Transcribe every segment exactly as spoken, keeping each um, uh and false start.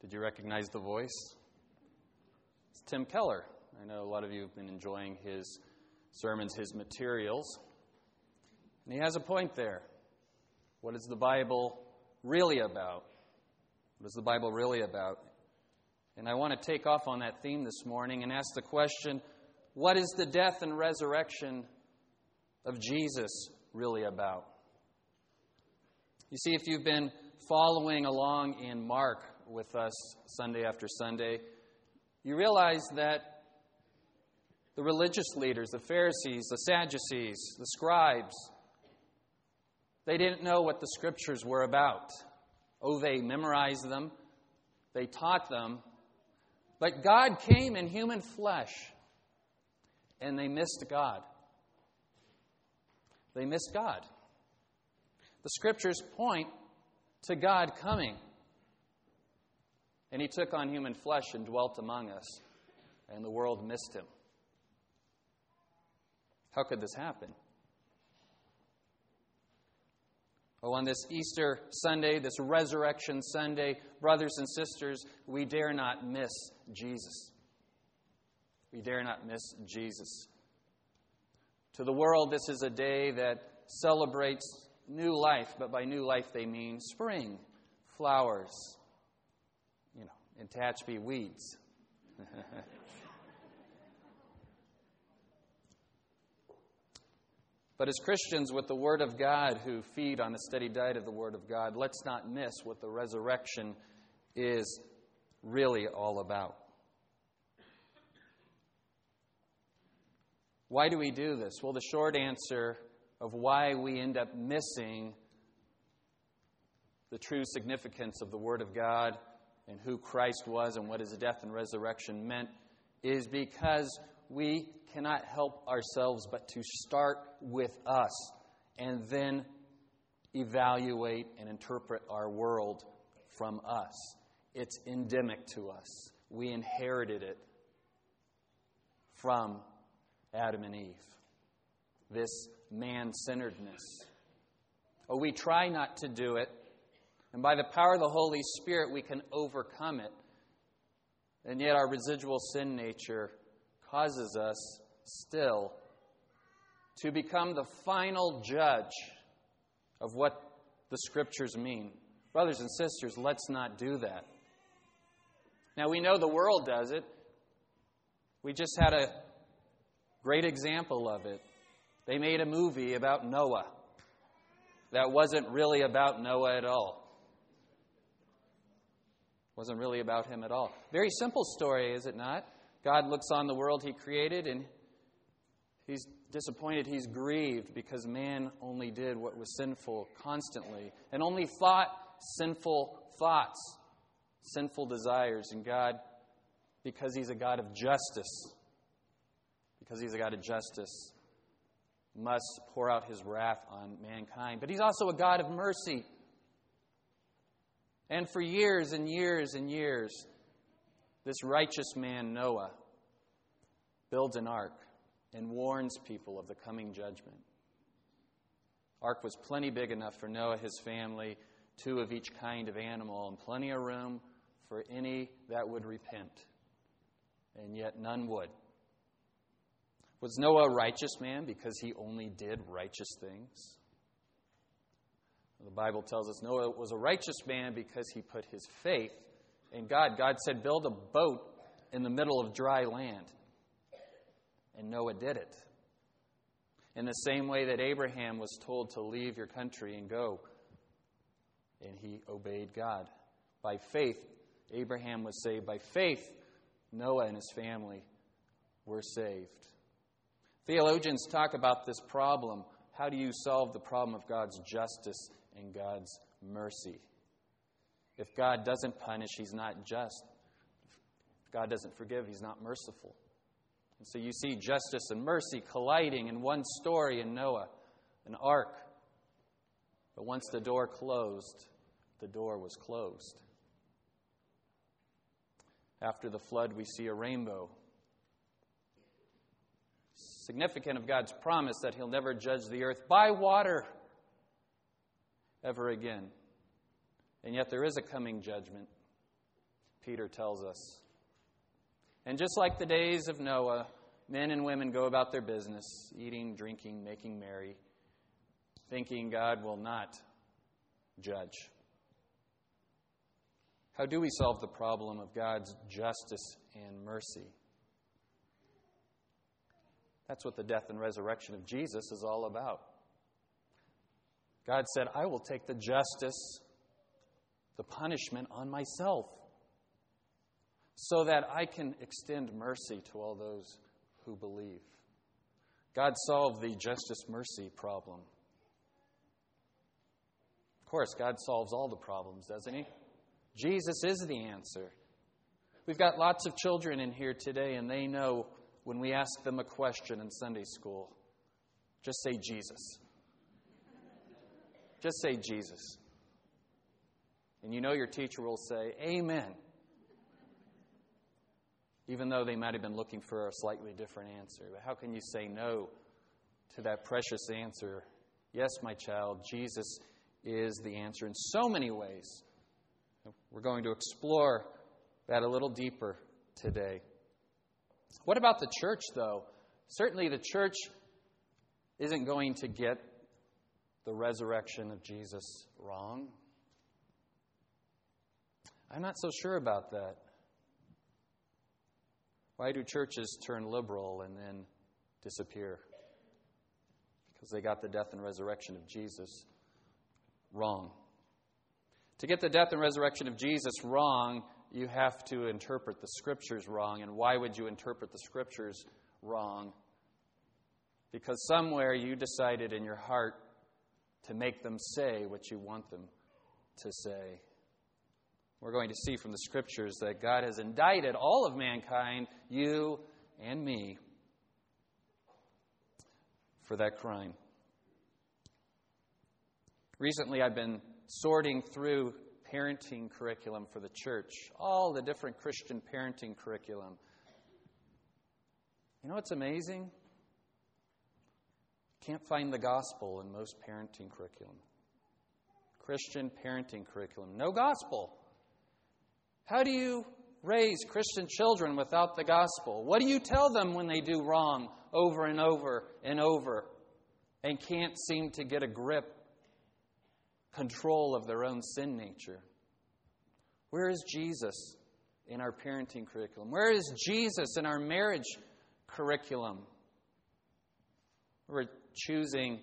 Did you recognize the voice? It's Tim Keller. I know a lot of you have been enjoying his sermons, his materials. And he has a point there. What is the Bible really about? What is the Bible really about? And I want to take off on that theme this morning and ask the question, what is the death and resurrection of Jesus really about? You see, if you've been following along in Mark with us Sunday after Sunday, you realize that the religious leaders, the Pharisees, the Sadducees, the scribes, they didn't know what the scriptures were about. Oh, they memorized them. They taught them. But God came in human flesh, and they missed God. They missed God. The scriptures point to God coming. And he took on human flesh and dwelt among us, and the world missed him. How could this happen? Oh, on this Easter Sunday, this Resurrection Sunday, brothers and sisters, we dare not miss Jesus. We dare not miss Jesus. To the world, this is a day that celebrates new life, but by new life they mean spring, flowers, you know, in Tehachapi weeds. But as Christians with the Word of God who feed on the steady diet of the Word of God, let's not miss what the resurrection is really all about. Why do we do this? Well, the short answer of why we end up missing the true significance of the Word of God and who Christ was and what his death and resurrection meant is because we cannot help ourselves but to start with us and then evaluate and interpret our world from us. It's endemic to us. We inherited it from Adam and Eve. This man-centeredness. Oh, we try not to do it, and by the power of the Holy Spirit we can overcome it. And yet our residual sin nature causes us still to become the final judge of what the Scriptures mean. Brothers and sisters, let's not do that. Now, we know the world does it. We just had a great example of it. They made a movie about Noah that wasn't really about Noah at all. Wasn't really about him at all. Very simple story, is it not? God looks on the world he created, and he's disappointed, he's grieved, because man only did what was sinful constantly, and only thought sinful thoughts, sinful desires. And God, because he's a God of justice, because he's a God of justice, must pour out his wrath on mankind. But he's also a God of mercy. And for years and years and years, this righteous man, Noah, builds an ark and warns people of the coming judgment. Ark was plenty big enough for Noah, his family, two of each kind of animal, and plenty of room for any that would repent. And yet none would. Was Noah a righteous man because he only did righteous things? The Bible tells us Noah was a righteous man because he put his faith in God. God said, build a boat in the middle of dry land. And Noah did it. In the same way that Abraham was told to leave your country and go. And he obeyed God. By faith, Abraham was saved. By faith, Noah and his family were saved. Theologians talk about this problem. How do you solve the problem of God's justice and God's mercy? If God doesn't punish, he's not just. If God doesn't forgive, he's not merciful. And so you see justice and mercy colliding in one story in Noah, an ark. But once the door closed, the door was closed. After the flood, we see a rainbow. Significant of God's promise that he'll never judge the earth by water ever again. And yet there is a coming judgment. Peter tells us. And just like the days of Noah, men and women go about their business, eating, drinking, making merry, thinking God will not judge. How do we solve the problem of God's justice and mercy? That's what the death and resurrection of Jesus is all about. God said, I will take the justice, the punishment on myself, so that I can extend mercy to all those who believe. God solved the justice-mercy problem. Of course, God solves all the problems, doesn't he? Jesus is the answer. We've got lots of children in here today, and they know when we ask them a question in Sunday school, just say Jesus. Just say Jesus. And you know your teacher will say, Amen. Even though they might have been looking for a slightly different answer. But how can you say no to that precious answer? Yes, my child, Jesus is the answer in so many ways. We're going to explore that a little deeper today. What about the church, though? Certainly the church isn't going to get the resurrection of Jesus wrong. I'm not so sure about that. Why do churches turn liberal and then disappear? Because they got the death and resurrection of Jesus wrong. To get the death and resurrection of Jesus wrong, you have to interpret the Scriptures wrong. And why would you interpret the Scriptures wrong? Because somewhere you decided in your heart to make them say what you want them to say. We're going to see from the Scriptures that God has indicted all of mankind, you and me, for that crime. Recently, I've been sorting through parenting curriculum for the church, all the different Christian parenting curriculum. You know what's amazing? Can't find the gospel in most parenting curriculum. Christian parenting curriculum. No gospel. How do you raise Christian children without the gospel? What do you tell them when they do wrong over and over and over and can't seem to get a grip, control of their own sin nature? Where is Jesus in our parenting curriculum? Where is Jesus in our marriage curriculum? We're choosing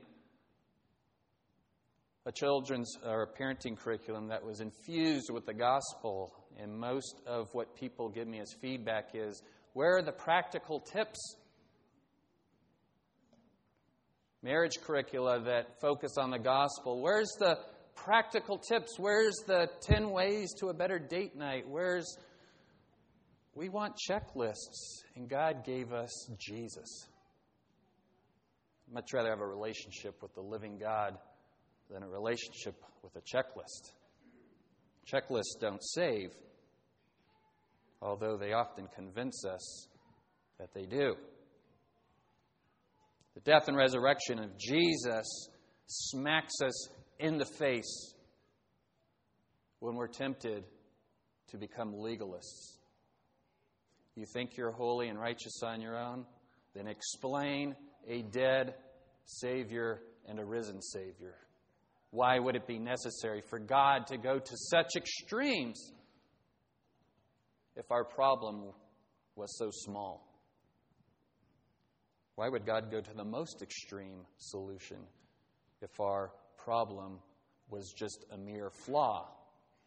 a children's or a parenting curriculum that was infused with the gospel, and most of what people give me as feedback is, where are the practical tips? Marriage curricula that focus on the gospel. Where's the practical tips? Where's the ten ways to a better date night? Where's... We want checklists, and God gave us Jesus. I'd much rather have a relationship with the living God than a relationship with a checklist. Checklists don't save, although they often convince us that they do. The death and resurrection of Jesus smacks us in the face when we're tempted to become legalists. You think you're holy and righteous on your own? Then explain a dead Savior and a risen Savior. Why would it be necessary for God to go to such extremes if our problem was so small? Why would God go to the most extreme solution if our problem was just a mere flaw,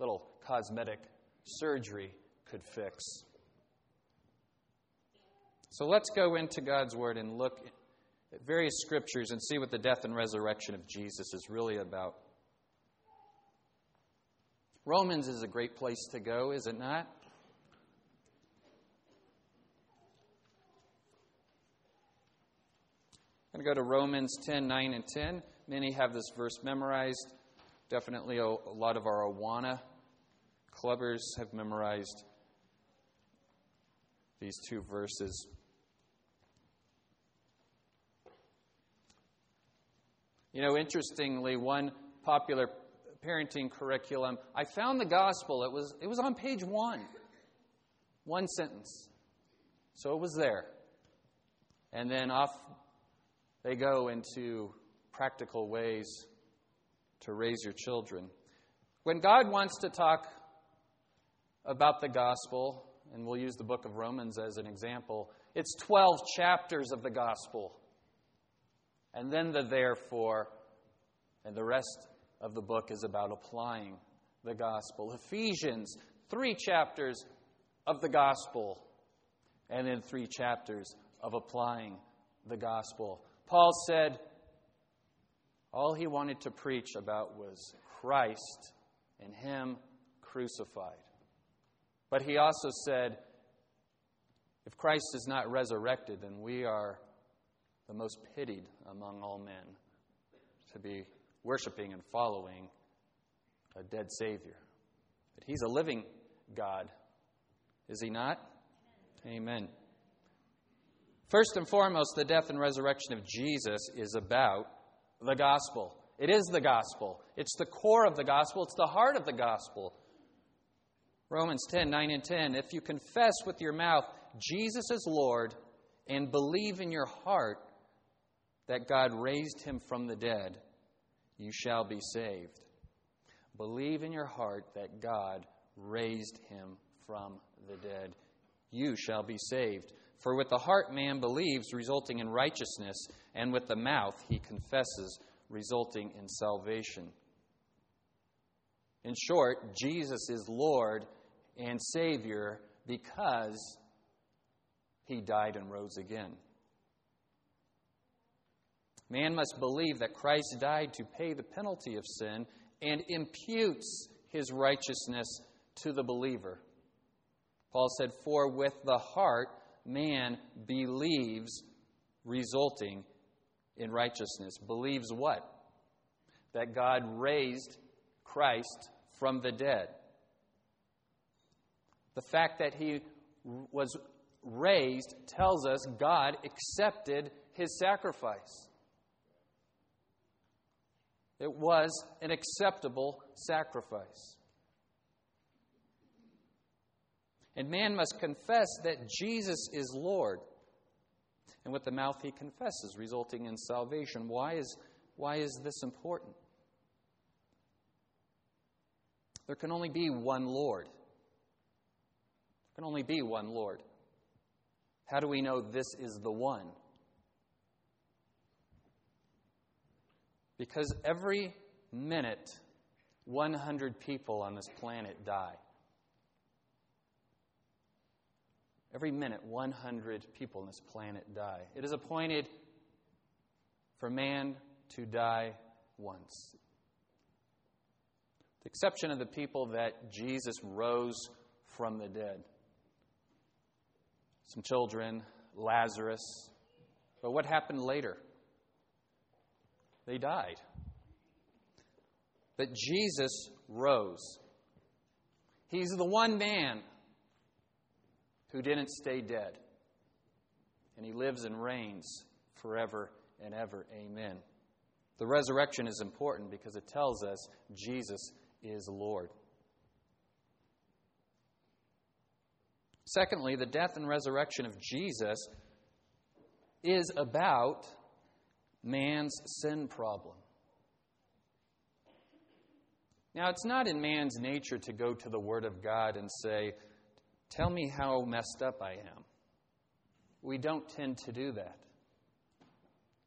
little cosmetic surgery could fix? So let's go into God's Word and look at various scriptures and see what the death and resurrection of Jesus is really about. Romans is a great place to go, is it not? I'm going to go to Romans ten, nine, and ten. Many have this verse memorized. Definitely a lot of our Awana clubbers have memorized these two verses. You know, interestingly, one popular parenting curriculum, I found the gospel. It was it was on page one. One sentence. So it was there. And then off they go into practical ways to raise your children. When God wants to talk about the gospel, and we'll use the book of Romans as an example, it's twelve chapters of the gospel. And then the therefore, and the rest of the book is about applying the gospel. Ephesians, three chapters of the gospel, and then three chapters of applying the gospel. Paul said all he wanted to preach about was Christ and Him crucified. But he also said, if Christ is not resurrected, then we are the most pitied among all men to be worshiping and following a dead Savior. But He's a living God, is He not? Amen. First and foremost, the death and resurrection of Jesus is about the gospel. It is the gospel. It's the core of the gospel. It's the heart of the gospel. Romans ten, nine and ten, if you confess with your mouth Jesus is Lord and believe in your heart that God raised Him from the dead, you shall be saved. Believe in your heart that God raised Him from the dead. You shall be saved. For with the heart man believes, resulting in righteousness, and with the mouth he confesses, resulting in salvation. In short, Jesus is Lord and Savior because He died and rose again. Man must believe that Christ died to pay the penalty of sin and imputes His righteousness to the believer. Paul said, for with the heart man believes, resulting in righteousness. Believes what? That God raised Christ from the dead. The fact that He was raised tells us God accepted His sacrifice. It was an acceptable sacrifice. And man must confess that Jesus is Lord. And with the mouth he confesses, resulting in salvation. Why is, why is this important? There can only be one Lord. There can only be one Lord. How do we know this is the one? Because every minute, one hundred people on this planet die. Every minute, one hundred people on this planet die. It is appointed for man to die once. With the exception of the people that Jesus rose from the dead. Some children, Lazarus. But what happened later? They died. But Jesus rose. He's the one man who didn't stay dead. And He lives and reigns forever and ever. Amen. The resurrection is important because it tells us Jesus is Lord. Secondly, the death and resurrection of Jesus is about man's sin problem. Now, it's not in man's nature to go to the Word of God and say, tell me how messed up I am. We don't tend to do that.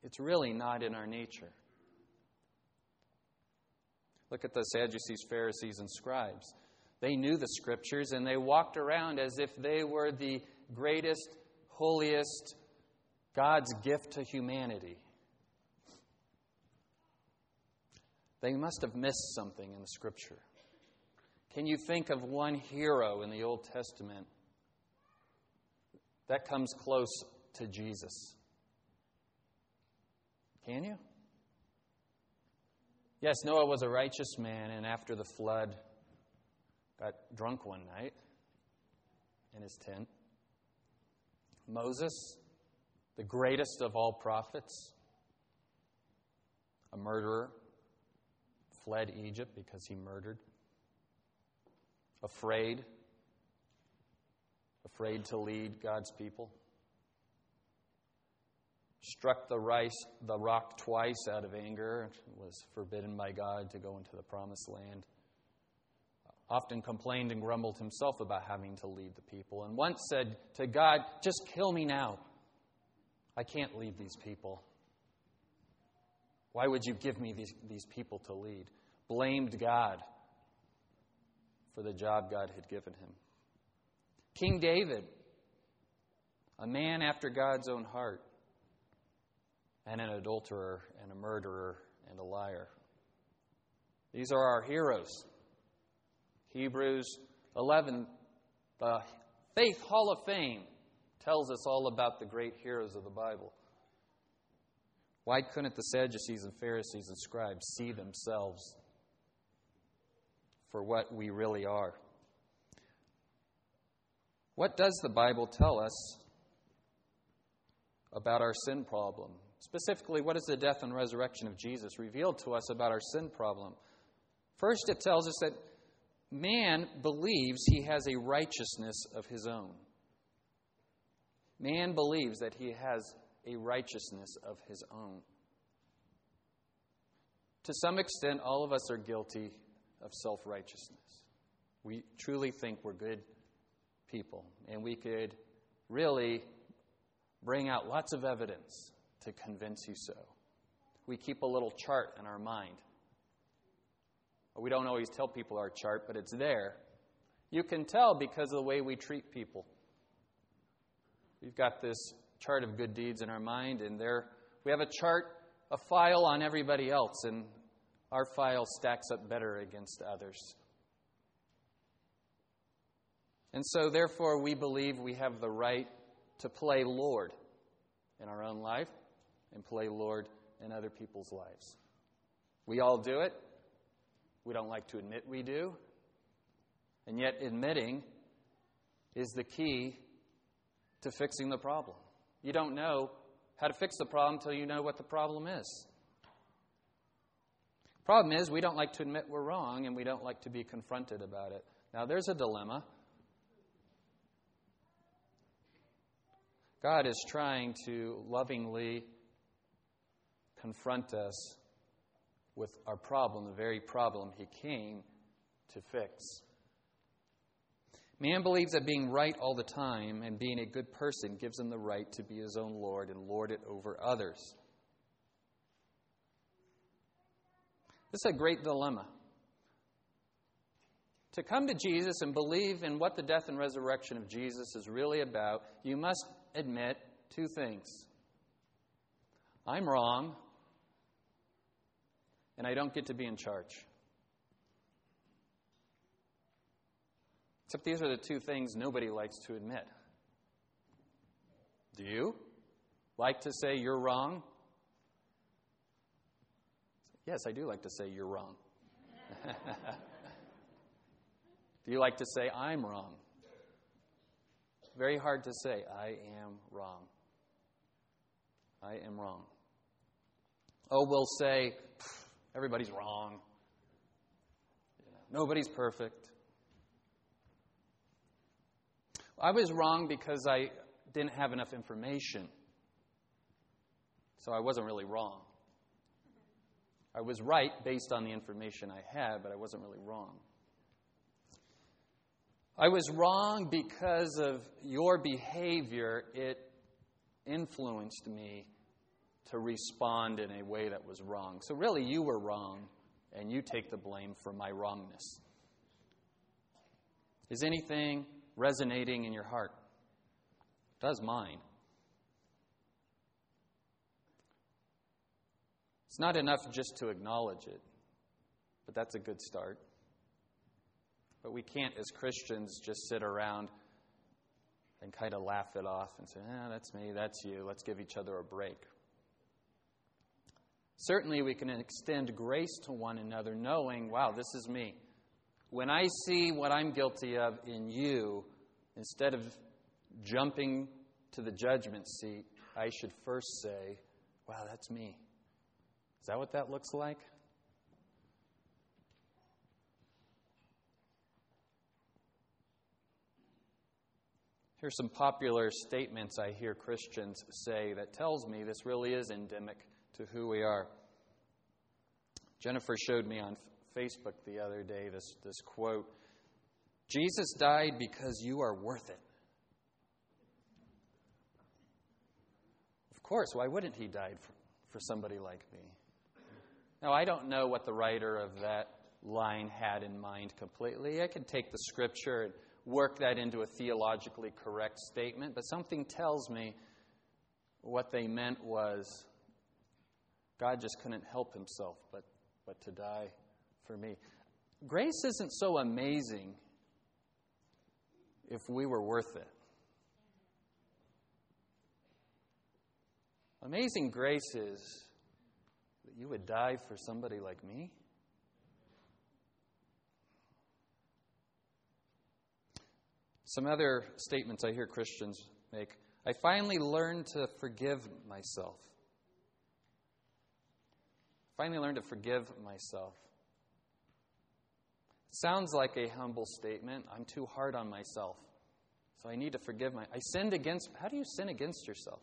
It's really not in our nature. Look at the Sadducees, Pharisees, and scribes. They knew the Scriptures, and they walked around as if they were the greatest, holiest, God's gift to humanity. They must have missed something in the Scripture. Can you think of one hero in the Old Testament that comes close to Jesus? Can you? Yes, Noah was a righteous man, and after the flood, got drunk one night in his tent. Moses, the greatest of all prophets, a murderer, fled Egypt because he murdered. Afraid, afraid to lead God's people. Struck the, rice, the rock twice out of anger, was forbidden by God to go into the promised land. Often complained and grumbled himself about having to lead the people, and once said to God, just kill me now. I can't lead these people. Why would you give me these, these people to lead? Blamed God for the job God had given him. King David, a man after God's own heart, and an adulterer, and a murderer, and a liar. These are our heroes. Hebrews eleven, the Faith Hall of Fame, tells us all about the great heroes of the Bible. Why couldn't the Sadducees and Pharisees and scribes see themselves for what we really are? What does the Bible tell us about our sin problem? Specifically, what is the death and resurrection of Jesus revealed to us about our sin problem? First, it tells us that man believes he has a righteousness of his own. Man believes that he has a righteousness of his own. To some extent, all of us are guilty of self-righteousness. We truly think we're good people, and we could really bring out lots of evidence to convince you so. We keep a little chart in our mind. We don't always tell people our chart, but it's there. You can tell because of the way we treat people. We've got this chart of good deeds in our mind, and there we have a chart, a file on everybody else, and our file stacks up better against others. And so, therefore, we believe we have the right to play Lord in our own life and play Lord in other people's lives. We all do it. We don't like to admit we do. And yet, admitting is the key to fixing the problem. You don't know how to fix the problem until you know what the problem is. Problem is, we don't like to admit we're wrong, and we don't like to be confronted about it. Now, there's a dilemma. God is trying to lovingly confront us with our problem, the very problem he came to fix. Man believes that being right all the time and being a good person gives him the right to be his own Lord and lord it over others. This is a great dilemma. To come to Jesus and believe in what the death and resurrection of Jesus is really about, you must admit two things. I'm wrong, and I don't get to be in charge. Except these are the two things nobody likes to admit. Do you like to say you're wrong? Yes, I do like to say you're wrong. Do you like to say I'm wrong? Very hard to say, I am wrong. I am wrong. Oh, we'll say, everybody's wrong. Nobody's perfect. I was wrong because I didn't have enough information. So I wasn't really wrong. I was right based on the information I had, but I wasn't really wrong. I was wrong because of your behavior. It influenced me to respond in a way that was wrong. So really, you were wrong, and you take the blame for my wrongness. Is anything resonating in your heart? Does mine? It's not enough just to acknowledge it, but that's a good start. But we can't, as Christians, just sit around and kind of laugh it off and say, eh, that's me, that's you, let's give each other a break. Certainly we can extend grace to one another, knowing, wow, this is me. When I see what I'm guilty of in you, instead of jumping to the judgment seat, I should first say, wow, that's me. Is that what that looks like? Here's some popular statements I hear Christians say that tells me this really is endemic to who we are. Jennifer showed me on Facebook the other day this, this quote, "Jesus died because you are worth it." Of course, why wouldn't he die for, for somebody like me? Now, I don't know what the writer of that line had in mind completely. I could take the scripture and work that into a theologically correct statement, but something tells me what they meant was God just couldn't help himself but, but to die for me. Grace isn't so amazing if we were worth it. Amazing grace is that you would die for somebody like me. Some other statements I hear Christians make. I finally learned to forgive myself. Finally learned to forgive myself. Sounds like a humble statement. I'm too hard on myself, so I need to forgive my... I sinned against... How do you sin against yourself?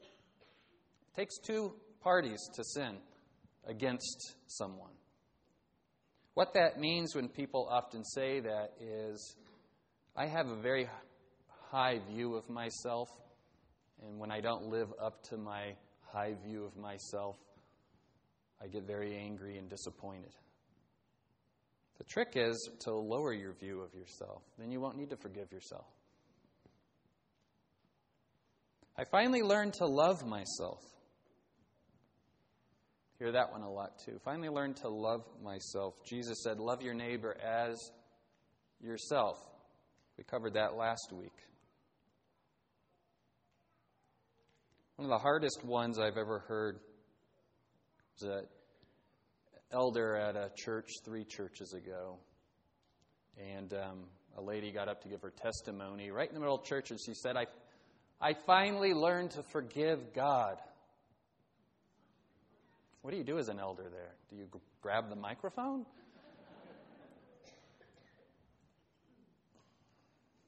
It takes two parties to sin against someone. What that means when people often say that is... I have a very high view of myself, and when I don't live up to my high view of myself, I get very angry and disappointed. The trick is to lower your view of yourself. Then you won't need to forgive yourself. I finally learned to love myself. Hear that one a lot, too. Finally learned to love myself. Jesus said, love your neighbor as yourself. We covered that last week. One of the hardest ones I've ever heard was an elder at a church three churches ago. And um, a lady got up to give her testimony right in the middle of church, and she said, I, I finally learned to forgive God. What do you do as an elder there? Do you g- grab the microphone?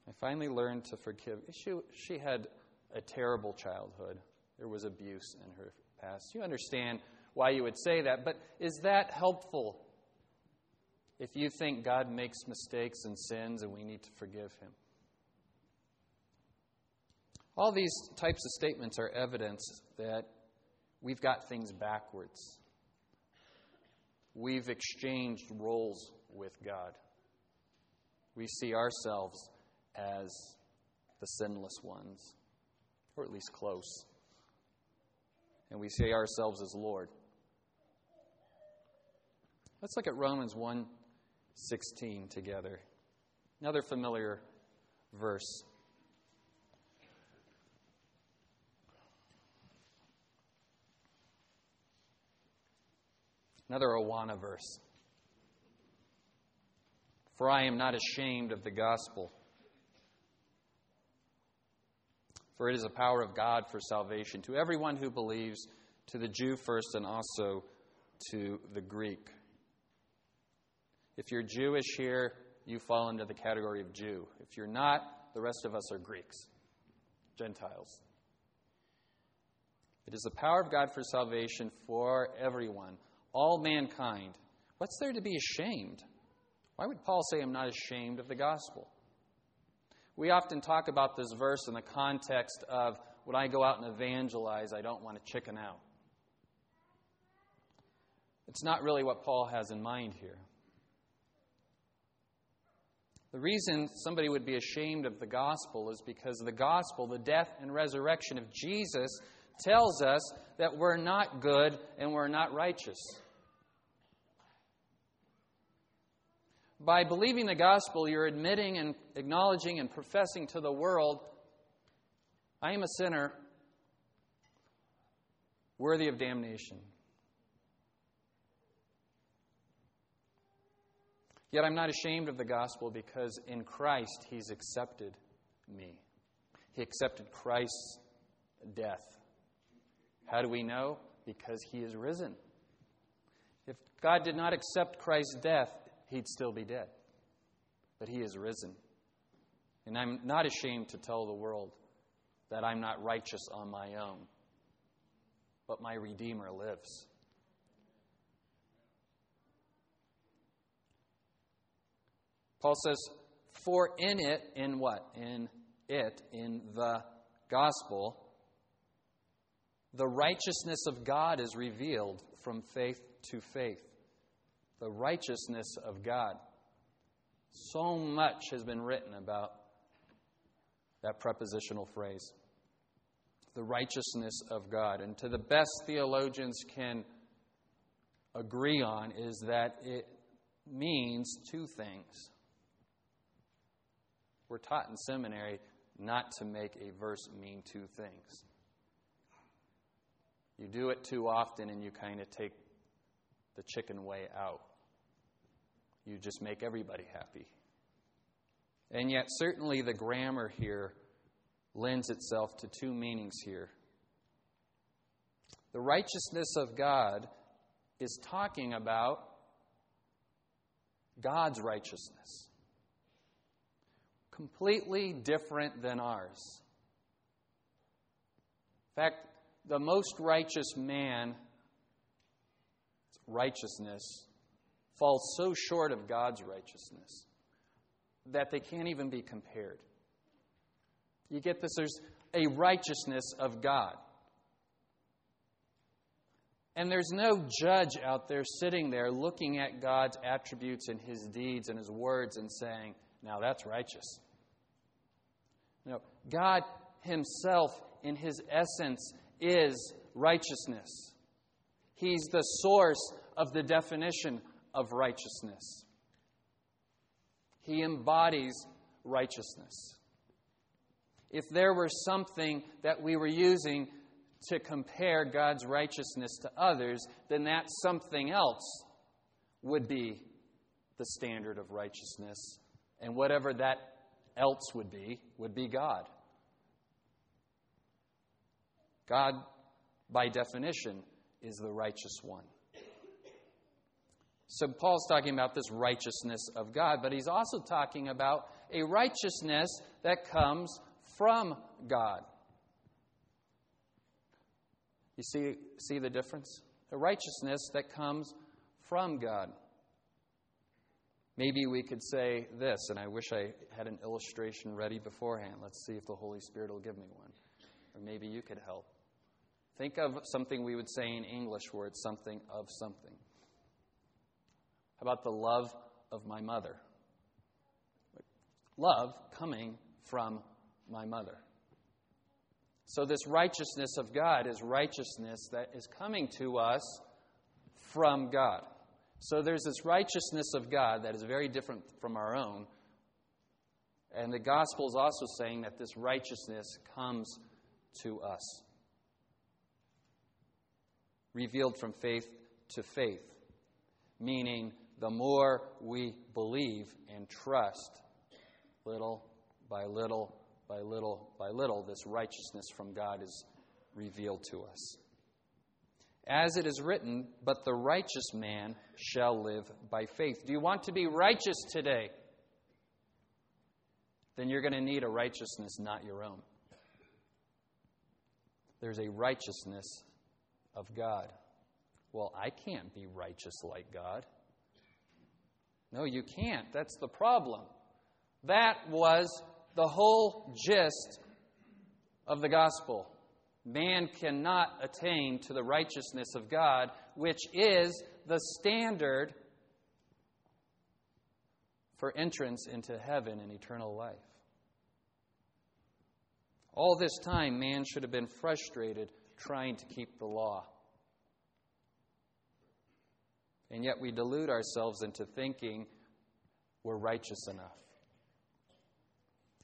I finally learned to forgive. She, she had a terrible childhood. There was abuse in her past. You understand why you would say that, but is that helpful if you think God makes mistakes and sins and we need to forgive him? All these types of statements are evidence that we've got things backwards. We've exchanged roles with God. We see ourselves as the sinless ones, or at least close. And we see ourselves as Lord. Let's look at Romans one sixteen together. Another familiar verse. Another Awana verse. For I am not ashamed of the gospel, for it is a power of God for salvation to everyone who believes, to the Jew first and also to the Greek. If you're Jewish here, you fall into the category of Jew. If you're not, the rest of us are Greeks, Gentiles. It is the power of God for salvation for everyone, all mankind. What's there to be ashamed? Why would Paul say, I'm not ashamed of the gospel? We often talk about this verse in the context of when I go out and evangelize, I don't want to chicken out. It's not really what Paul has in mind here. The reason somebody would be ashamed of the gospel is because the gospel, the death and resurrection of Jesus, tells us that we're not good and we're not righteous. By believing the gospel, you're admitting and acknowledging and professing to the world, I am a sinner worthy of damnation. Yet I'm not ashamed of the gospel because in Christ, he's accepted me. He accepted Christ's death. How do we know? Because he is risen. If God did not accept Christ's death, he'd still be dead. But he is risen. And I'm not ashamed to tell the world that I'm not righteous on my own, but my Redeemer lives. Paul says, for in it, in what? In it, in the gospel, the righteousness of God is revealed from faith to faith. The righteousness of God. So much has been written about that prepositional phrase. The righteousness of God. And to the best theologians can agree on is that it means two things. We're taught in seminary not to make a verse mean two things. You do it too often and you kind of take the chicken way out. You just make everybody happy. And yet certainly the grammar here lends itself to two meanings here. The righteousness of God is talking about God's righteousness. Completely different than ours. In fact, the most righteous man's righteousness falls so short of God's righteousness that they can't even be compared. You get this? There's a righteousness of God. And there's no judge out there sitting there looking at God's attributes and his deeds and his words and saying, now that's righteous. No, God himself in his essence is righteousness. He's the source of the definition of righteousness. He embodies righteousness. If there were something that we were using to compare God's righteousness to others, then that something else would be the standard of righteousness. And whatever that else would be, would be God. God, by definition, is the righteous one. So Paul's talking about this righteousness of God, but he's also talking about a righteousness that comes from God. You see, see the difference? A righteousness that comes from God. Maybe we could say this, and I wish I had an illustration ready beforehand. Let's see if the Holy Spirit will give me one. Or maybe you could help. Think of something we would say in English where it's something of something. How about the love of my mother? Love coming from my mother. So this righteousness of God is righteousness that is coming to us from God. So there's this righteousness of God that is very different from our own. And the gospel is also saying that this righteousness comes to us. Revealed from faith to faith. Meaning, the more we believe and trust, little by little by little by little, this righteousness from God is revealed to us. As it is written, but the righteous man shall live by faith. Do you want to be righteous today? Then you're going to need a righteousness not your own. There's a righteousness of God. Well, I can't be righteous like God. No, you can't. That's the problem. That was the whole gist of the gospel. Man cannot attain to the righteousness of God, which is the standard for entrance into heaven and eternal life. All this time, man should have been frustrated trying to keep the law. And yet we delude ourselves into thinking we're righteous enough.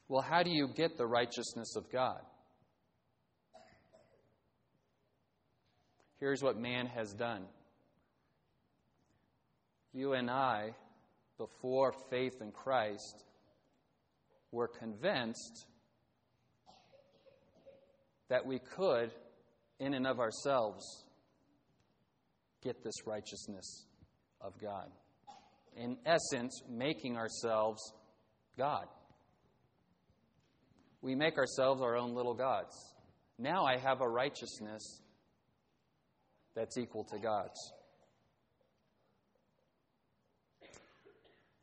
Well, how do you get the righteousness of God? Here's what man has done. You and I, before faith in Christ, were convinced that we could, in and of ourselves, get this righteousness of God. In essence, making ourselves God. we make ourselves our own little gods. Now I have a righteousness that's equal to God's.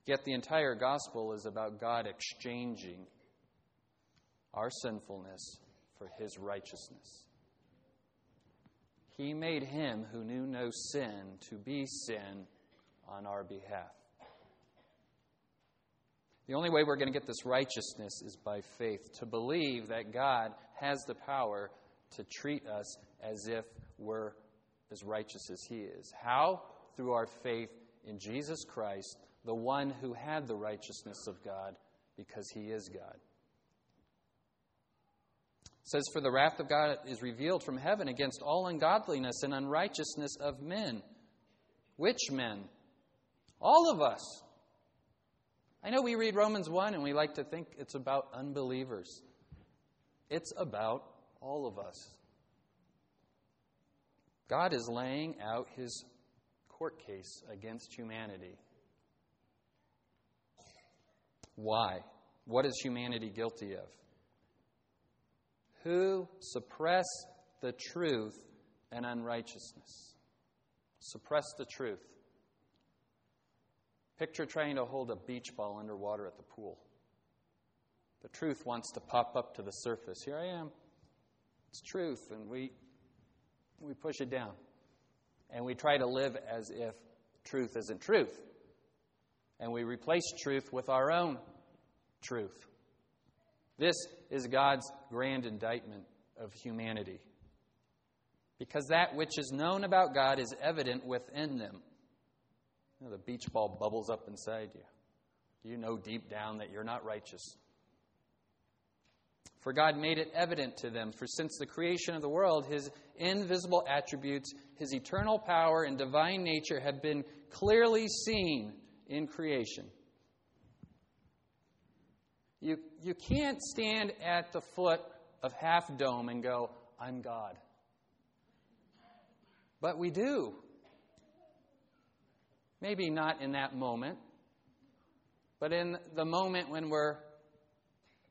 Yet the entire gospel is about God exchanging our sinfulness for his righteousness. He made him who knew no sin to be sin on our behalf. The only way we're going to get this righteousness is by faith, to believe that God has the power to treat us as if we're as righteous as he is. How? Through our faith in Jesus Christ, the one who had the righteousness of God, because he is God. It says, for the wrath of God is revealed from heaven against all ungodliness and unrighteousness of men. Which men? All of us. I know we read Romans one and we like to think it's about unbelievers. It's about all of us. God is laying out his court case against humanity. Why? What is humanity guilty of? Who suppress the truth and unrighteousness? Suppress the truth. Picture trying to hold a beach ball underwater at the pool. The truth wants to pop up to the surface. Here I am. It's truth, and we we push it down. And we try to live as if truth isn't truth. And we replace truth with our own truth. This is God's grand indictment of humanity. Because that which is known about God is evident within them. You know, the beach ball bubbles up inside you. You know deep down that you're not righteous. For God made it evident to them, for since the creation of the world, his invisible attributes, his eternal power and divine nature have been clearly seen in creation. You, you can't stand at the foot of Half Dome and go, I'm God. But we do. Maybe not in that moment, but in the moment when we're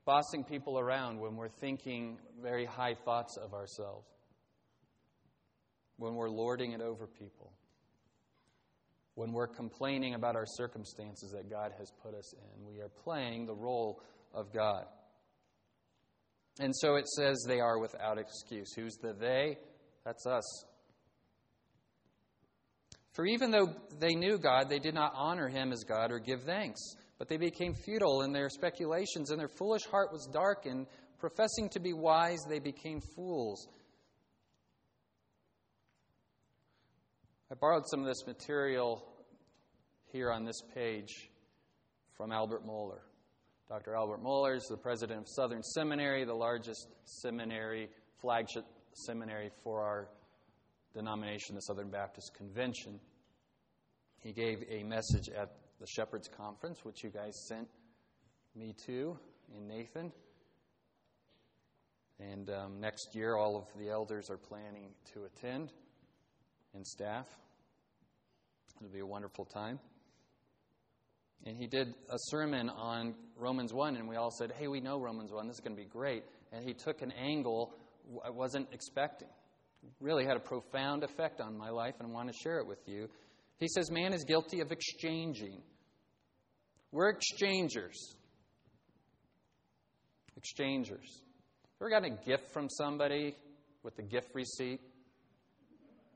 bossing people around, when we're thinking very high thoughts of ourselves, when we're lording it over people, when we're complaining about our circumstances that God has put us in, we are playing the role of God. And so it says they are without excuse. Who's the they? That's us. For even though they knew God, they did not honor him as God or give thanks. But they became futile in their speculations, and their foolish heart was darkened. Professing to be wise, they became fools. I borrowed some of this material here on this page from Albert Mohler. Doctor Albert Mohler is the president of Southern Seminary, the largest seminary, flagship seminary for our denomination, the Southern Baptist Convention. He gave a message at the Shepherd's Conference, which you guys sent me to, in Nathan. And um, next year, all of the elders are planning to attend, and staff. It'll be a wonderful time. And he did a sermon on Romans one, and we all said, hey, we know Romans one. This is going to be great. And he took an angle I wasn't expecting. Really had a profound effect on my life, and I want to share it with you. He says, man is guilty of exchanging. We're exchangers. Exchangers. Ever gotten a gift from somebody with the gift receipt?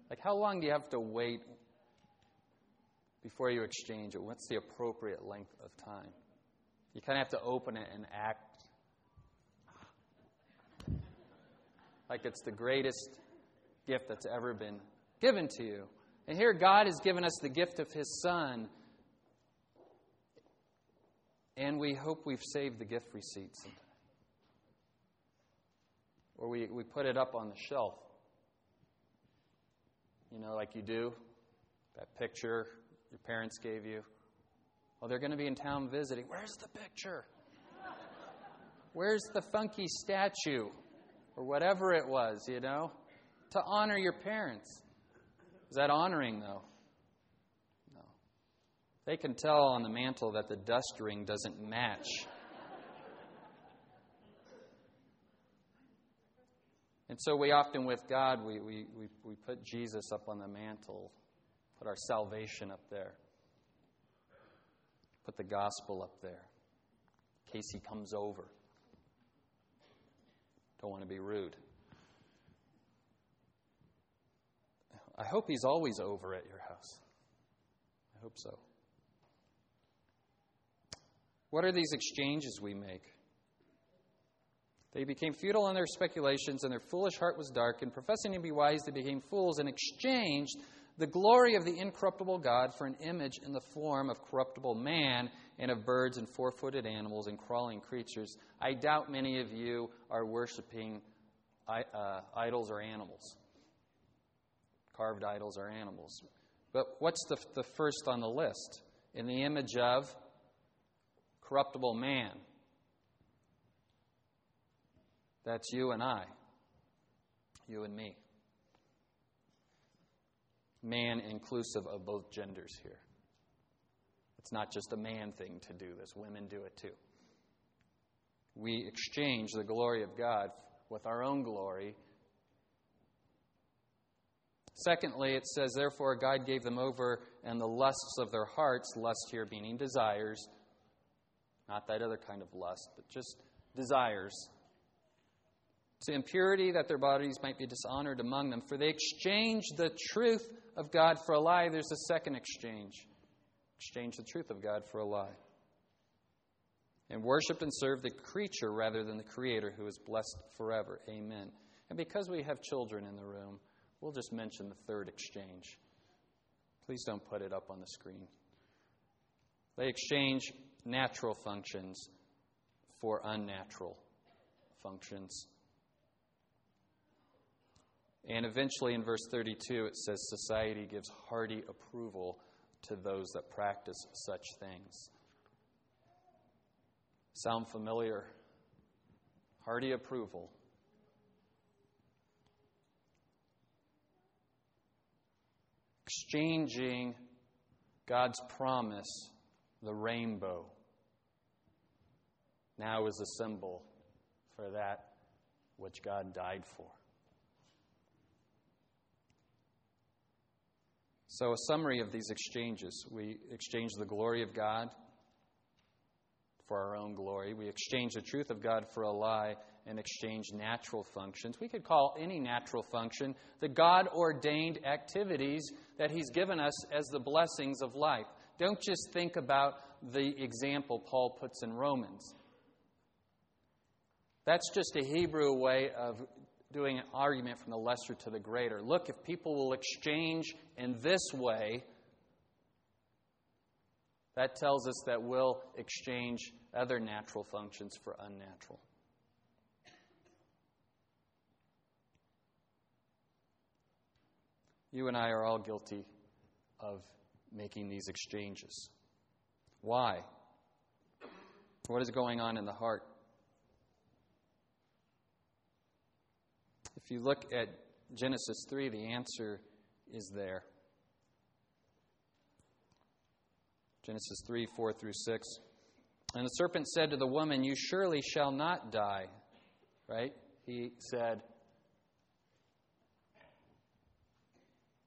Like, how long do you have to wait before you exchange it? What's the appropriate length of time? You kind of have to open it and act like it's the greatest gift that's ever been given to you. And here God has given us the gift of his Son, and we hope we've saved the gift receipt sometime. Or we, we put it up on the shelf. You know, like you do, that picture your parents gave you. Well, they're going to be in town visiting. Where's the picture? Where's the funky statue? Or whatever it was, you know? To honor your parents. Is that honoring, though? No. They can tell on the mantle that the dust ring doesn't match. And so we often, with God, we, we, we, we put Jesus up on the mantle, put our salvation up there, put the gospel up there, in case he comes over. Don't want to be rude. I hope he's always over at your house. I hope so. What are these exchanges we make? They became futile in their speculations, and their foolish heart was darkened. Professing to be wise, they became fools and exchanged the glory of the incorruptible God for an image in the form of corruptible man and of birds and four-footed animals and crawling creatures. I doubt many of you are worshiping uh, idols or animals. Carved idols or animals. But what's the, the first on the list? In the image of corruptible man. That's you and I. You and me. Man inclusive of both genders here. It's not just a man thing to do this. Women do it too. We exchange the glory of God with our own glory. Secondly, it says, therefore God gave them over and the lusts of their hearts, lust here meaning desires, not that other kind of lust, but just desires, to impurity, that their bodies might be dishonored among them. For they exchanged the truth of God for a lie. There's a second exchange. Exchange the truth of God for a lie. And worshipped and served the creature rather than the Creator, who is blessed forever. Amen. And because we have children in the room, we'll just mention the third exchange. Please don't put it up on the screen. They exchange natural functions for unnatural functions. And eventually in verse thirty-two it says, society gives hearty approval to those that practice such things. Sound familiar? Hearty approval. Exchanging God's promise, the rainbow, now is a symbol for that which God died for. So a summary of these exchanges. We exchange the glory of God for our own glory. We exchange the truth of God for a lie and exchange natural functions. We could call any natural function the God-ordained activities that he's given us as the blessings of life. Don't just think about the example Paul puts in Romans. That's just a Hebrew way of doing an argument from the lesser to the greater. Look, if people will exchange in this way, that tells us that we'll exchange other natural functions for unnatural. You and I are all guilty of making these exchanges. Why? What is going on in the heart? If you look at Genesis three, the answer is there. Genesis three, four through six. And the serpent said to the woman, you surely shall not die. Right? He said,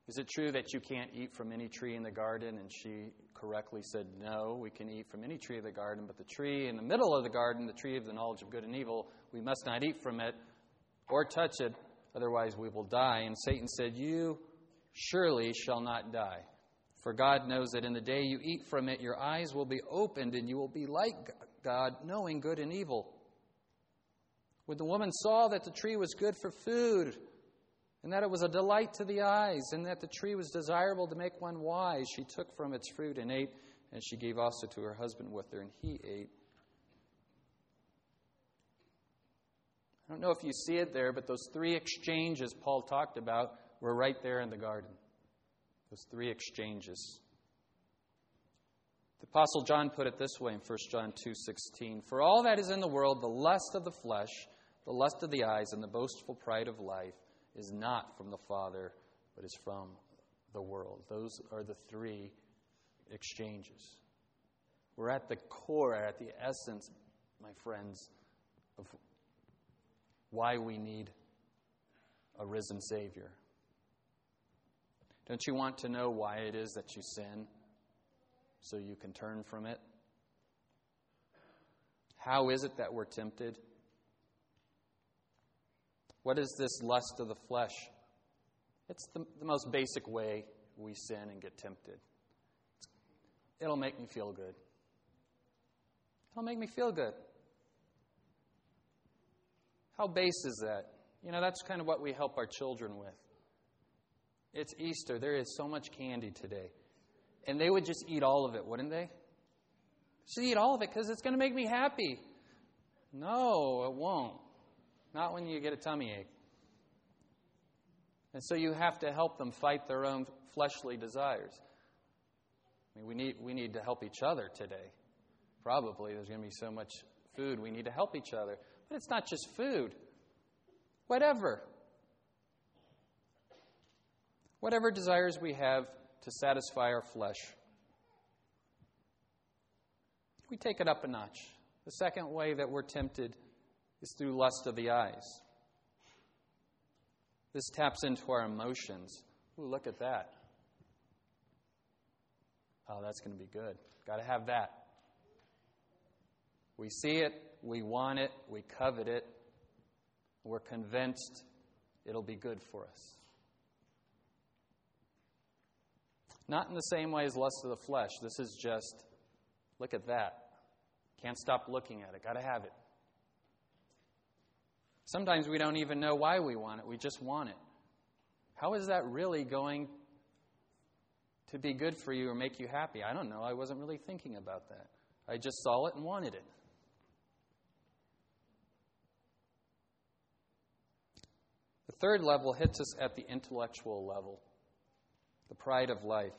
is it true that you can't eat from any tree in the garden? And she correctly said, no, we can eat from any tree of the garden, but the tree in the middle of the garden, the tree of the knowledge of good and evil, we must not eat from it or touch it, otherwise we will die. And Satan said, you surely shall not die. For God knows that in the day you eat from it, your eyes will be opened and you will be like God, knowing good and evil. When the woman saw that the tree was good for food, and that it was a delight to the eyes, and that the tree was desirable to make one wise, she took from its fruit and ate, and she gave also to her husband with her, and he ate. I don't know if you see it there, but those three exchanges Paul talked about were right there in the garden. Those three exchanges. The Apostle John put it this way in First John two sixteen. For all that is in the world, the lust of the flesh, the lust of the eyes, and the boastful pride of life is not from the Father, but is from the world. Those are the three exchanges. We're at the core, at the essence, my friends, of why we need a risen Savior? Don't you want to know why it is that you sin, so you can turn from it? How is it that we're tempted? What is this lust of the flesh? It's the, the most basic way we sin and get tempted. It'll make me feel good. It'll make me feel good. How base is that? You know, that's kind of what we help our children with. It's Easter. There is so much candy today. And they would just eat all of it, wouldn't they? Just eat all of it because it's going to make me happy. No, it won't. Not when you get a tummy ache. And so you have to help them fight their own fleshly desires. I mean, we need we need to help each other today. Probably there's going to be so much food. We need to help each other. But it's not just food. Whatever. Whatever desires we have to satisfy our flesh. We take it up a notch. The second way that we're tempted is through lust of the eyes. This taps into our emotions. Ooh, look at that. Oh, that's going to be good. Got to have that. We see it, we want it, we covet it. We're convinced it'll be good for us. Not in the same way as lust of the flesh. This is just, look at that. Can't stop looking at it. Got to have it. Sometimes we don't even know why we want it. We just want it. How is that really going to be good for you or make you happy? I don't know. I wasn't really thinking about that. I just saw it and wanted it. The third level hits us at the intellectual level, the pride of life.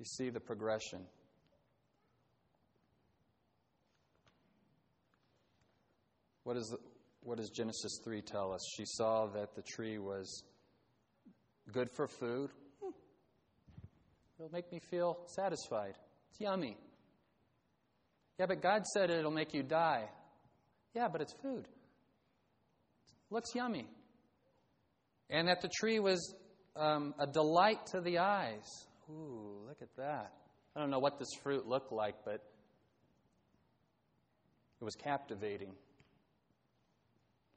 You see the progression. What is the, what does Genesis three tell us? She saw that the tree was good for food. Hmm. It'll make me feel satisfied. It's yummy. Yeah, but God said it'll make you die. Yeah, but it's food. It looks yummy. And that the tree was um, a delight to the eyes. Ooh, look at that. I don't know what this fruit looked like, but it was captivating.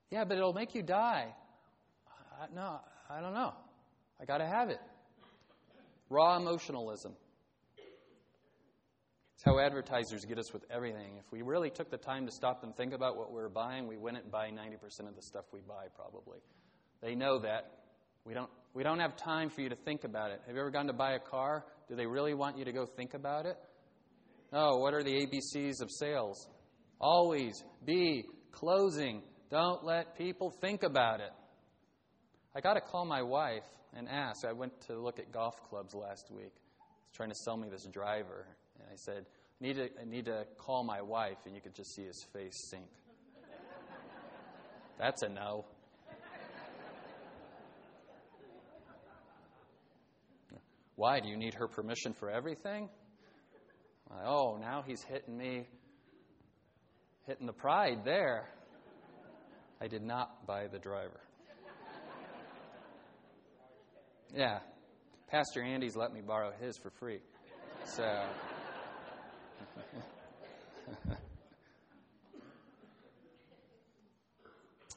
Yeah, but it'll make you die. I, no, I don't know. I got to have it. Raw emotionalism. It's how advertisers get us with everything. If we really took the time to stop and think about what we were buying, we wouldn't buy ninety percent of the stuff we buy, probably. They know that. We don't, we don't have time for you to think about it. Have you ever gone to buy a car? Do they really want you to go think about it? No, what are the A B Cs of sales? Always be closing. Don't let people think about it. I got to call my wife and ask. I went to look at golf clubs last week. She's trying to sell me this driver. And I said, I need to, I need to call my wife. And you could just see his face sink. That's a no. Why? Do you need her permission for everything? Oh, now he's hitting me, hitting the pride there. I did not buy the driver. Yeah. Pastor Andy's let me borrow his for free. So.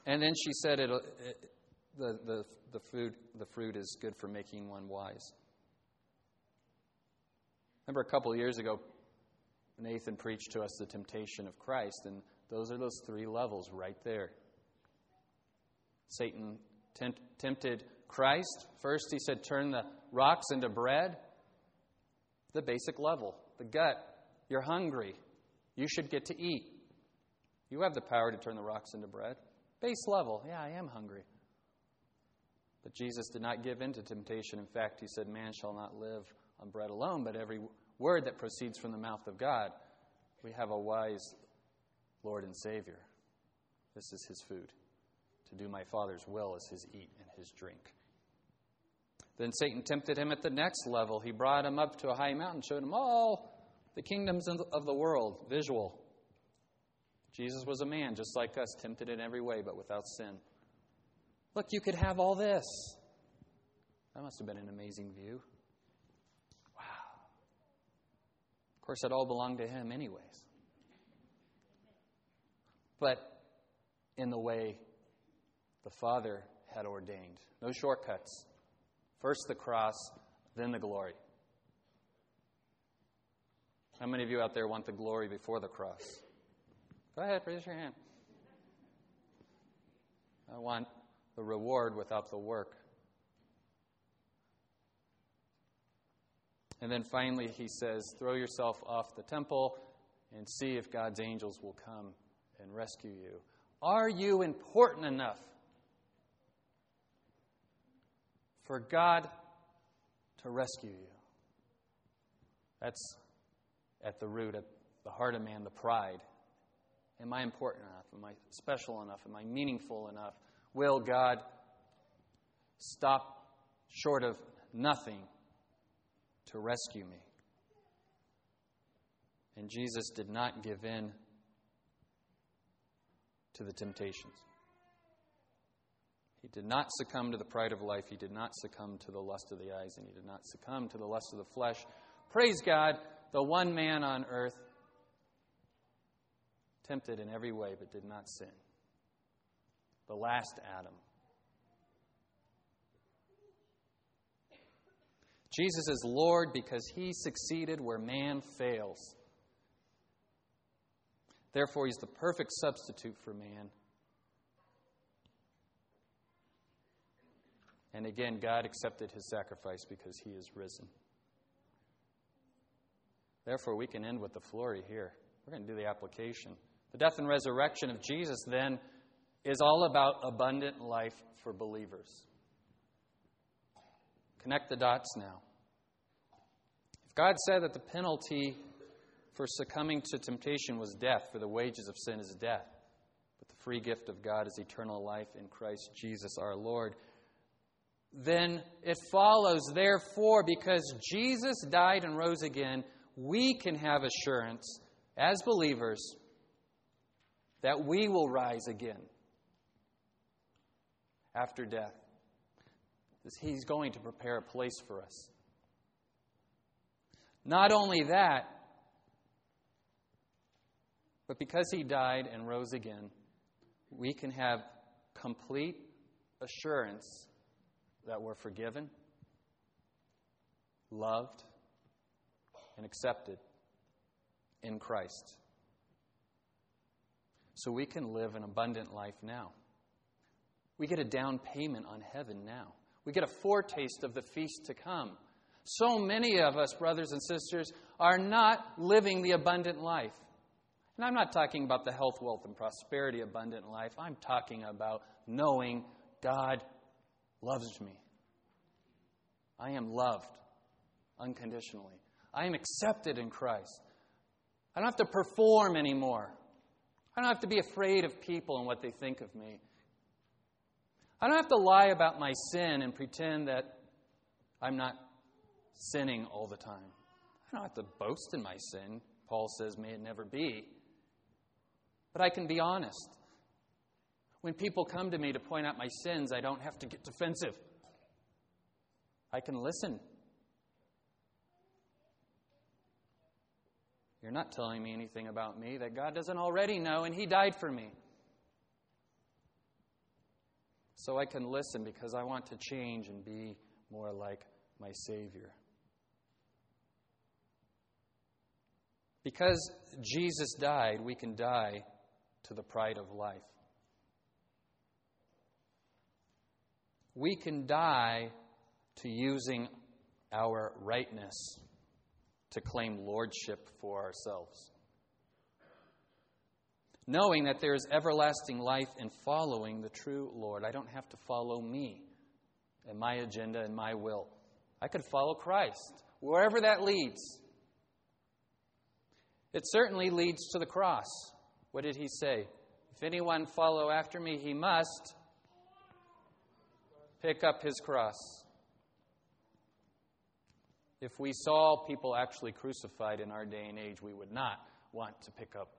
And then she said it'll, it, the, the, the, food, the fruit is good for making one wise. I remember a couple of years ago, Nathan preached to us the temptation of Christ, and those are those three levels right there. Satan tempt, tempted Christ. First, he said, turn the rocks into bread. The basic level, the gut. You're hungry. You should get to eat. You have the power to turn the rocks into bread. Base level. Yeah, I am hungry. But Jesus did not give in to temptation. In fact, he said, man shall not live on bread alone, but every word that proceeds from the mouth of God. We have a wise Lord and Savior. This is his food. To do my Father's will is his eat and his drink. Then Satan tempted him at the next level. He brought him up to a high mountain, showed him all the kingdoms of the world, visual. Jesus was a man just like us, tempted in every way, but without sin. Look, you could have all this. That must have been an amazing view. Wow. Of course, it all belonged to him anyways. But in the way the Father had ordained. No shortcuts. First the cross, then the glory. How many of you out there want the glory before the cross? Go ahead, raise your hand. I want the reward without the work. And then finally he says, throw yourself off the temple and see if God's angels will come and rescue you. Are you important enough for God to rescue you? That's at the root, at the heart of man, the pride. Am I important enough? Am I special enough? Am I meaningful enough? Will God stop short of nothing to rescue me? And Jesus did not give in to the temptations. He did not succumb to the pride of life. He did not succumb to the lust of the eyes, and he did not succumb to the lust of the flesh. Praise God, the one man on earth, tempted in every way, but did not sin. The last Adam. Jesus is Lord because he succeeded where man fails. Therefore, he's the perfect substitute for man. And again, God accepted his sacrifice because he is risen. Therefore, we can end with the glory here. We're going to do the application. The death and resurrection of Jesus, then, is all about abundant life for believers. Connect the dots now. If God said that the penalty for succumbing to temptation was death, for the wages of sin is death, but the free gift of God is eternal life in Christ Jesus our Lord, then it follows, therefore, because Jesus died and rose again, we can have assurance as believers that we will rise again after death. He's going to prepare a place for us. Not only that, but because he died and rose again, we can have complete assurance that we're forgiven, loved, and accepted in Christ. So we can live an abundant life now. We get a down payment on heaven now. We get a foretaste of the feast to come. So many of us, brothers and sisters, are not living the abundant life. And I'm not talking about the health, wealth, and prosperity abundant life. I'm talking about knowing God loves me. I am loved unconditionally. I am accepted in Christ. I don't have to perform anymore. I don't have to be afraid of people and what they think of me. I don't have to lie about my sin and pretend that I'm not sinning all the time. I don't have to boast in my sin. Paul says, may it never be. But I can be honest. When people come to me to point out my sins, I don't have to get defensive. I can listen. You're not telling me anything about me that God doesn't already know, and he died for me. So I can listen because I want to change and be more like my Savior. Because Jesus died, we can die to the pride of life. We can die to using our rightness to claim lordship for ourselves. Knowing that there is everlasting life in following the true Lord. I don't have to follow me and my agenda and my will. I could follow Christ, wherever that leads. It certainly leads to the cross. What did he say? If anyone follow after me, he must pick up his cross. If we saw people actually crucified in our day and age, we would not want to pick up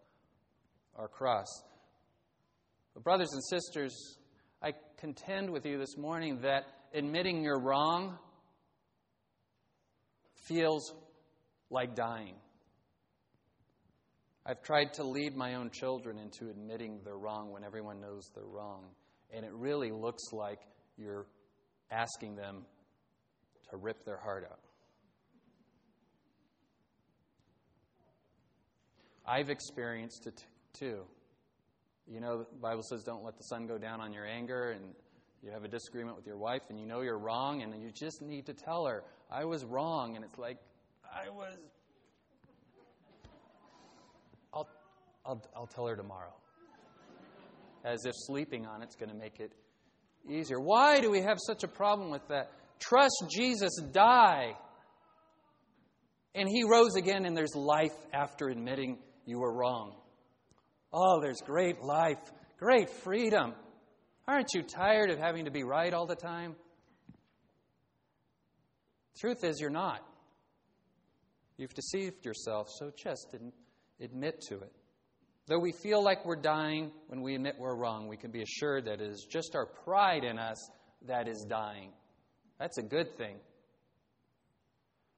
our cross. But brothers and sisters, I contend with you this morning that admitting you're wrong feels like dying. I've tried to lead my own children into admitting they're wrong when everyone knows they're wrong. And it really looks like you're asking them to rip their heart out. I've experienced it too. You know, the Bible says don't let the sun go down on your anger, and you have a disagreement with your wife and you know you're wrong and you just need to tell her, I was wrong. And it's like, I was... I'll, I'll, I'll tell her tomorrow. As if sleeping on it's going to make it easier. Why do we have such a problem with that? Trust Jesus, die. And he rose again, and there's life after admitting you were wrong. Oh, there's great life, great freedom. Aren't you tired of having to be right all the time? Truth is, you're not. You've deceived yourself, so just admit to it. Though we feel like we're dying when we admit we're wrong, we can be assured that it is just our pride in us that is dying. That's a good thing.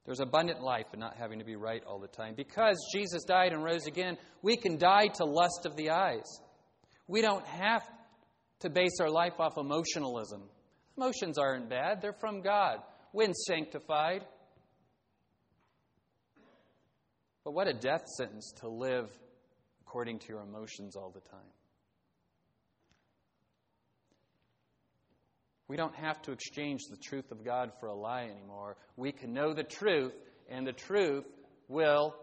There's abundant life in not having to be right all the time. Because Jesus died and rose again, we can die to lust of the eyes. We don't have to base our life off emotionalism. Emotions aren't bad. They're from God. When sanctified. But what a death sentence to live according to your emotions all the time. We don't have to exchange the truth of God for a lie anymore. We can know the truth, and the truth will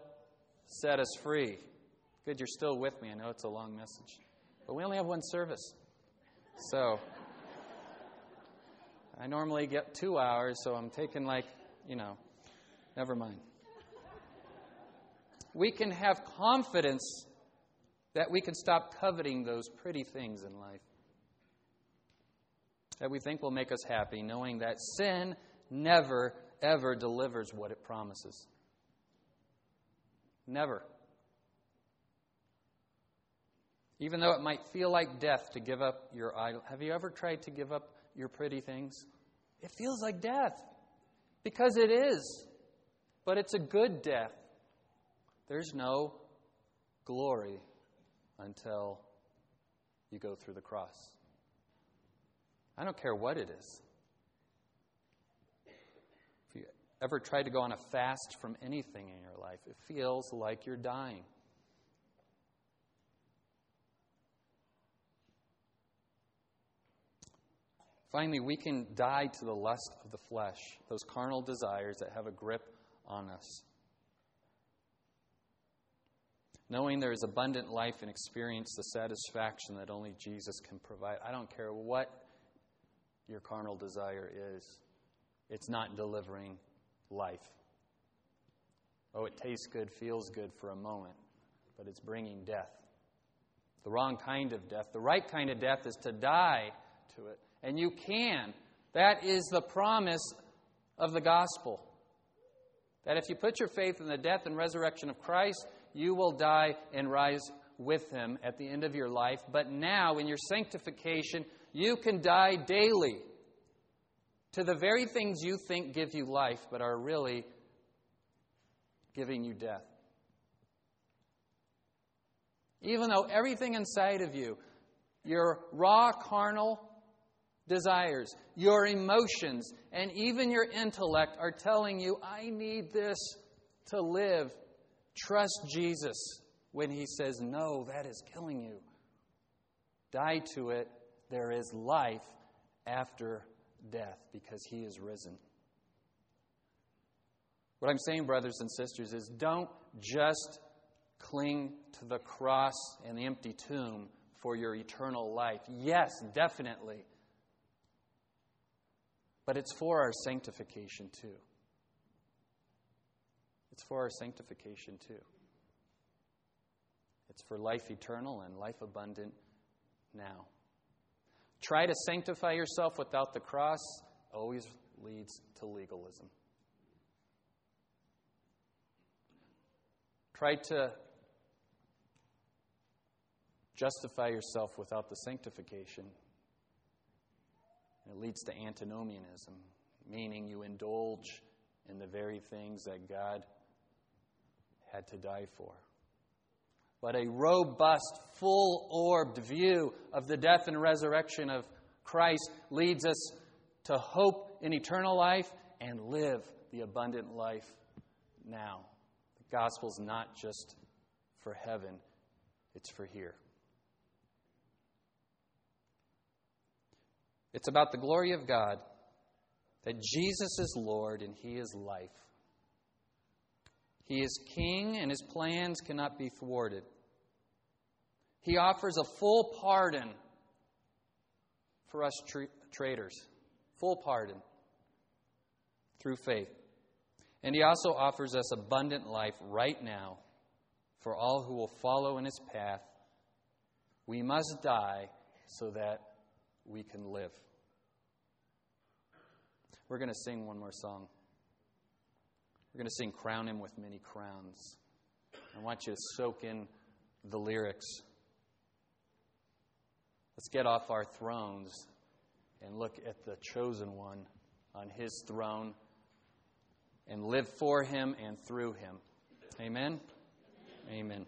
set us free. Good, you're still with me. I know it's a long message. But we only have one service. So, I normally get two hours, so I'm taking like, you know, never mind. We can have confidence that we can stop coveting those pretty things in life that we think will make us happy, knowing that sin never, ever delivers what it promises. Never. Even though it might feel like death to give up your idol. Have you ever tried to give up your pretty things? It feels like death. Because it is. But it's a good death. There's no glory until you go through the cross. I don't care what it is. If you ever tried to go on a fast from anything in your life, it feels like you're dying. Finally, we can die to the lust of the flesh, those carnal desires that have a grip on us. Knowing there is abundant life and experience the satisfaction that only Jesus can provide. I don't care what your carnal desire is. It's not delivering life. Oh, it tastes good, feels good for a moment, but it's bringing death. The wrong kind of death. The right kind of death is to die to it. And you can. That is the promise of the gospel. That if you put your faith in the death and resurrection of Christ, you will die and rise with him at the end of your life. But now, in your sanctification, you can die daily to the very things you think give you life, but are really giving you death. Even though everything inside of you, your raw carnal desires, your emotions, and even your intellect are telling you, I need this to live. Trust Jesus when he says, no, that is killing you. Die to it. There is life after death because he is risen. What I'm saying, brothers and sisters, is don't just cling to the cross and the empty tomb for your eternal life. Yes, definitely. But it's for our sanctification too. It's for our sanctification too. It's for life eternal and life abundant now. Try to sanctify yourself without the cross always leads to legalism. Try to justify yourself without the sanctification. It leads to antinomianism, meaning you indulge in the very things that God had to die for. But a robust, full-orbed view of the death and resurrection of Christ leads us to hope in eternal life and live the abundant life now. The gospel's not just for heaven, it's for here. It's about the glory of God, that Jesus is Lord and He is life. He is King and His plans cannot be thwarted. He offers a full pardon for us tra- traitors. Full pardon through faith. And He also offers us abundant life right now for all who will follow in His path. We must die so that we can live. We're going to sing one more song. We're going to sing Crown Him with Many Crowns. I want you to soak in the lyrics. Let's get off our thrones and look at the chosen one on His throne and live for Him and through Him. Amen? Amen. Amen.